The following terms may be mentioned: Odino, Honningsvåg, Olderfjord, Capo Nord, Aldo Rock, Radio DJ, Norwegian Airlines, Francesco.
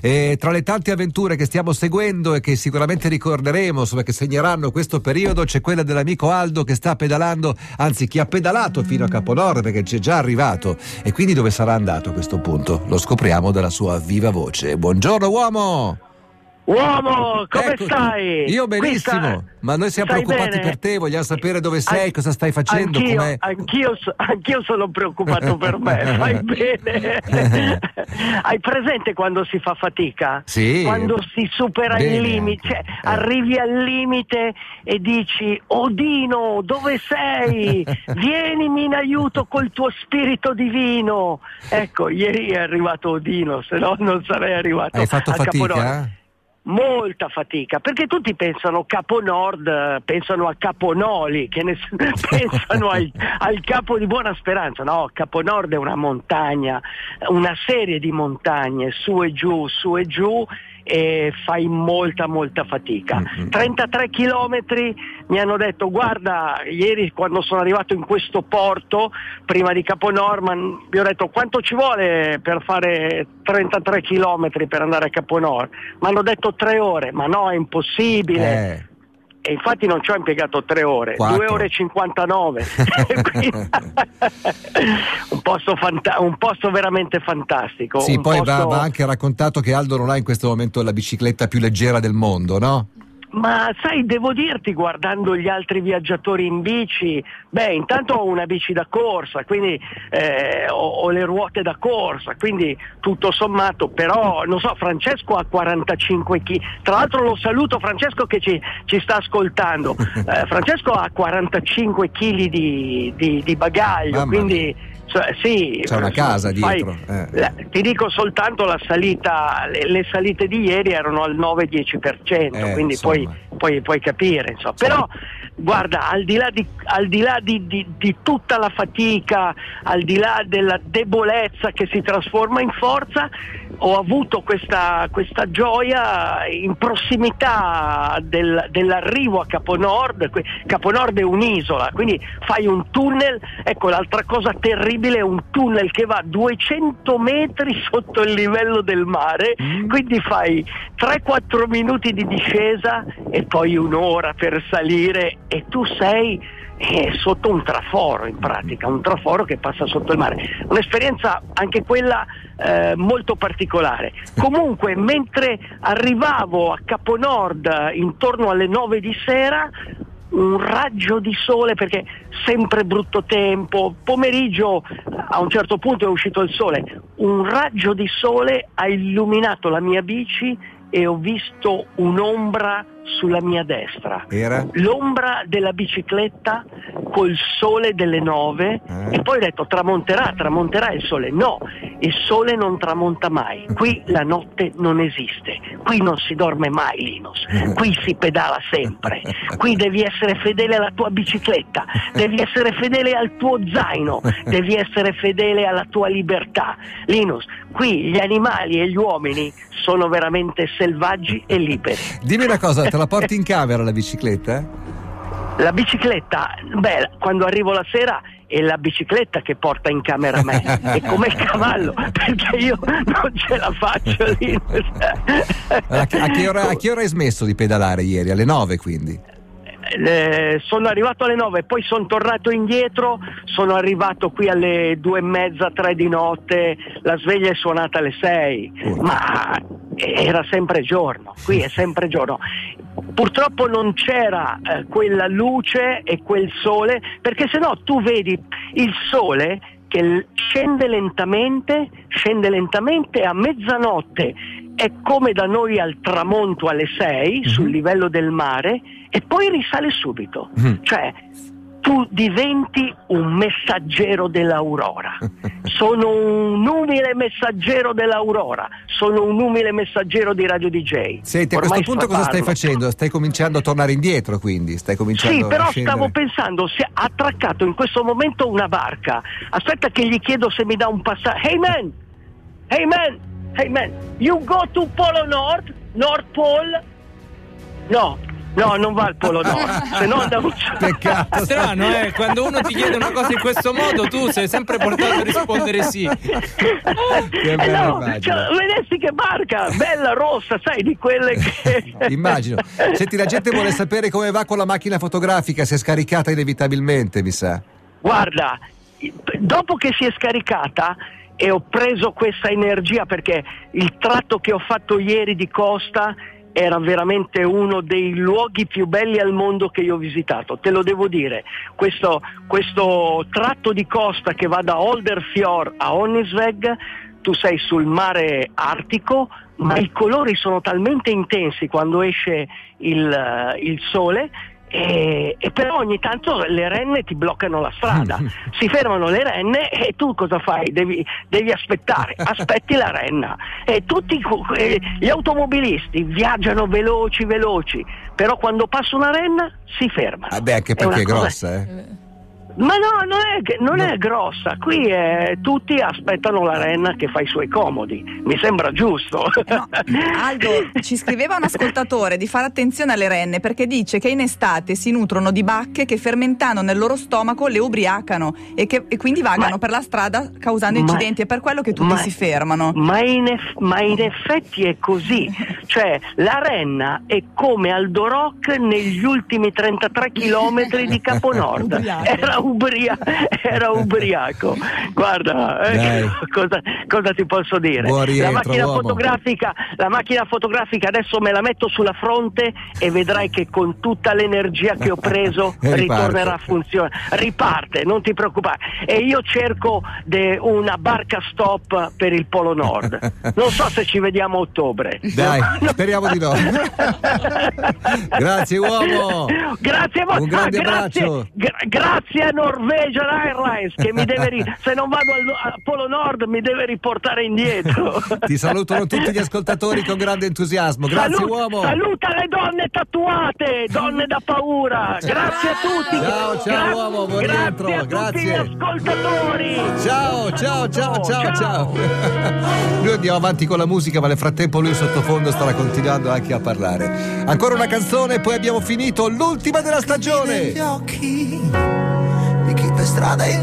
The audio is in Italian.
Tra le tante avventure che stiamo seguendo e che sicuramente ricorderemo, insomma, che segneranno questo periodo, c'è quella dell'amico Aldo che sta pedalando, anzi che ha pedalato fino a Capo Nord, perché ci è già arrivato, e quindi dove sarà andato a questo punto lo scopriamo dalla sua viva voce. Buongiorno uomo! Uomo, come stai? Io benissimo, ma noi siamo preoccupati bene? Per te, vogliamo sapere dove sei, cosa stai facendo. Anch'io sono preoccupato per me, fai bene. Hai presente quando si fa fatica? Sì. Quando si supera il limite, cioè, arrivi al limite e dici: Odino, dove sei? Vienimi in aiuto col tuo spirito divino. Ecco, ieri è arrivato Odino, se no non sarei arrivato. Hai fatto fatica? Caponone. Molta fatica, perché tutti pensano Capo Nord, pensano a Caponoli, che pensano al Capo di Buona Speranza. No, Capo Nord è una montagna, una serie di montagne, su e giù, e fai molta fatica. 33 chilometri, mi hanno detto: guarda, ieri quando sono arrivato in questo porto prima di Capo Nord, vi ho detto quanto ci vuole per fare 33 chilometri per andare a Capo Nord. Mi hanno detto 3 ore, ma no, è impossibile. E infatti non ci ho impiegato 3 ore, 4. 2 ore e 59. Un posto veramente fantastico. Sì, poi posto... va anche raccontato che Aldo non ha in questo momento la bicicletta più leggera del mondo, no? Ma sai, devo dirti, guardando gli altri viaggiatori in bici, intanto ho una bici da corsa, quindi ho le ruote da corsa, quindi tutto sommato. Però non so, Francesco ha 45 kg, tra l'altro lo saluto Francesco che ci sta ascoltando. Francesco ha 45 kg di bagaglio, quindi cioè, sì, c'è una casa dietro. Ti dico soltanto la salita, le salite di ieri erano al 9-10%, quindi puoi capire, insomma. Però guarda, al di là di tutta la fatica, al di là della debolezza che si trasforma in forza, ho avuto questa gioia in prossimità dell'arrivo a Capo Nord. Capo Nord è un'isola, quindi fai un tunnel. Ecco, l'altra cosa terribile è un tunnel che va 200 metri sotto il livello del mare, quindi fai 3-4 minuti di discesa e poi un'ora per salire, e tu sei sotto un traforo, in pratica un traforo che passa sotto il mare. Un'esperienza anche quella molto particolare. Comunque, mentre arrivavo a Capo Nord intorno alle 9 di sera, un raggio di sole, perché sempre brutto tempo, pomeriggio a un certo punto è uscito il sole, un raggio di sole ha illuminato la mia bici e ho visto un'ombra sulla mia destra. Era? L'ombra della bicicletta col sole delle 9. E poi ho detto: tramonterà il sole. No, il sole non tramonta mai, qui la notte non esiste, qui non si dorme mai, Linus, qui si pedala sempre, qui devi essere fedele alla tua bicicletta, devi essere fedele al tuo zaino, devi essere fedele alla tua libertà, Linus. Qui gli animali e gli uomini sono veramente selvaggi e liberi. Dimmi una cosa, te la porti in camera la bicicletta? La bicicletta, quando arrivo la sera è la bicicletta che porta in camera me, è come il cavallo, perché io non ce la faccio lì. A che ora hai smesso di pedalare ieri? Alle 9, quindi? Sono arrivato alle 9, poi sono tornato indietro, sono arrivato qui alle 2:30, 3 di notte, la sveglia è suonata alle 6, ma era sempre giorno, qui è sempre giorno. Purtroppo non c'era quella luce e quel sole, perché se no tu vedi il sole che scende lentamente a mezzanotte, è come da noi al tramonto alle 6 sul livello del mare, e poi risale subito. Cioè tu diventi un messaggero dell'aurora. Sono un umile messaggero di Radio DJ. Senti, a questo punto cosa stai facendo? Stai cominciando a tornare indietro, quindi? Sì, però stavo pensando, si è attraccato in questo momento una barca. Aspetta che gli chiedo se mi dà un passaggio. Hey man, you go to Polo Nord? North Pole? No. No, non va al Polo Nord, se no andavo. Peccato. Strano, quando uno ti chiede una cosa in questo modo, tu sei sempre portato a rispondere sì. Che bella, no, cioè, vedessi che barca, bella rossa, sai, di quelle che. Immagino. Senti, la gente vuole sapere come va con la macchina fotografica, se è scaricata inevitabilmente, mi sa. Guarda, dopo che si è scaricata e ho preso questa energia, perché il tratto che ho fatto ieri di costa era veramente uno dei luoghi più belli al mondo che io ho visitato, te lo devo dire. Questo tratto di costa che va da Olderfjord a Honningsvåg, tu sei sul mare Artico, ma i colori sono talmente intensi quando esce il sole. E però ogni tanto le renne ti bloccano la strada, si fermano le renne e tu cosa fai? Devi aspettare, aspetti la renna, e tutti gli automobilisti viaggiano veloci, però quando passa una renna si ferma. Vabbè, anche perché è grossa, Ma no, non è grossa, qui tutti aspettano la renna che fa i suoi comodi, mi sembra giusto. No, Aldo, ci scriveva un ascoltatore di fare attenzione alle renne, perché dice che in estate si nutrono di bacche che, fermentando nel loro stomaco, le ubriacano e quindi vagano per la strada causando incidenti, e per quello che tutti si fermano. Ma in effetti è così, cioè la renna è come Aldo Rock negli ultimi 33 chilometri di Capo Nord. Era ubriaco. Guarda, cosa ti posso dire? La macchina fotografica adesso me la metto sulla fronte e vedrai che con tutta l'energia che ho preso ritornerà a funzionare. Riparte, non ti preoccupare. E io cerco una barca stop per il Polo Nord. Non so se ci vediamo a ottobre. Dai, speriamo di no. Grazie uomo. Grazie a voi. Un grande abbraccio. Grazie a Norwegian Airlines che mi deve se non vado al Polo Nord mi deve riportare indietro. Ti salutano tutti gli ascoltatori con grande entusiasmo. Grazie uomo. Saluta le donne tatuate, donne da paura. Grazie a tutti. Ciao uomo, buon rientro. Grazie a tutti gli ascoltatori. Ciao. Noi andiamo avanti con la musica, ma nel frattempo lui sottofondo starà continuando anche a parlare. Ancora una canzone, poi abbiamo finito l'ultima della stagione. Mi per strada in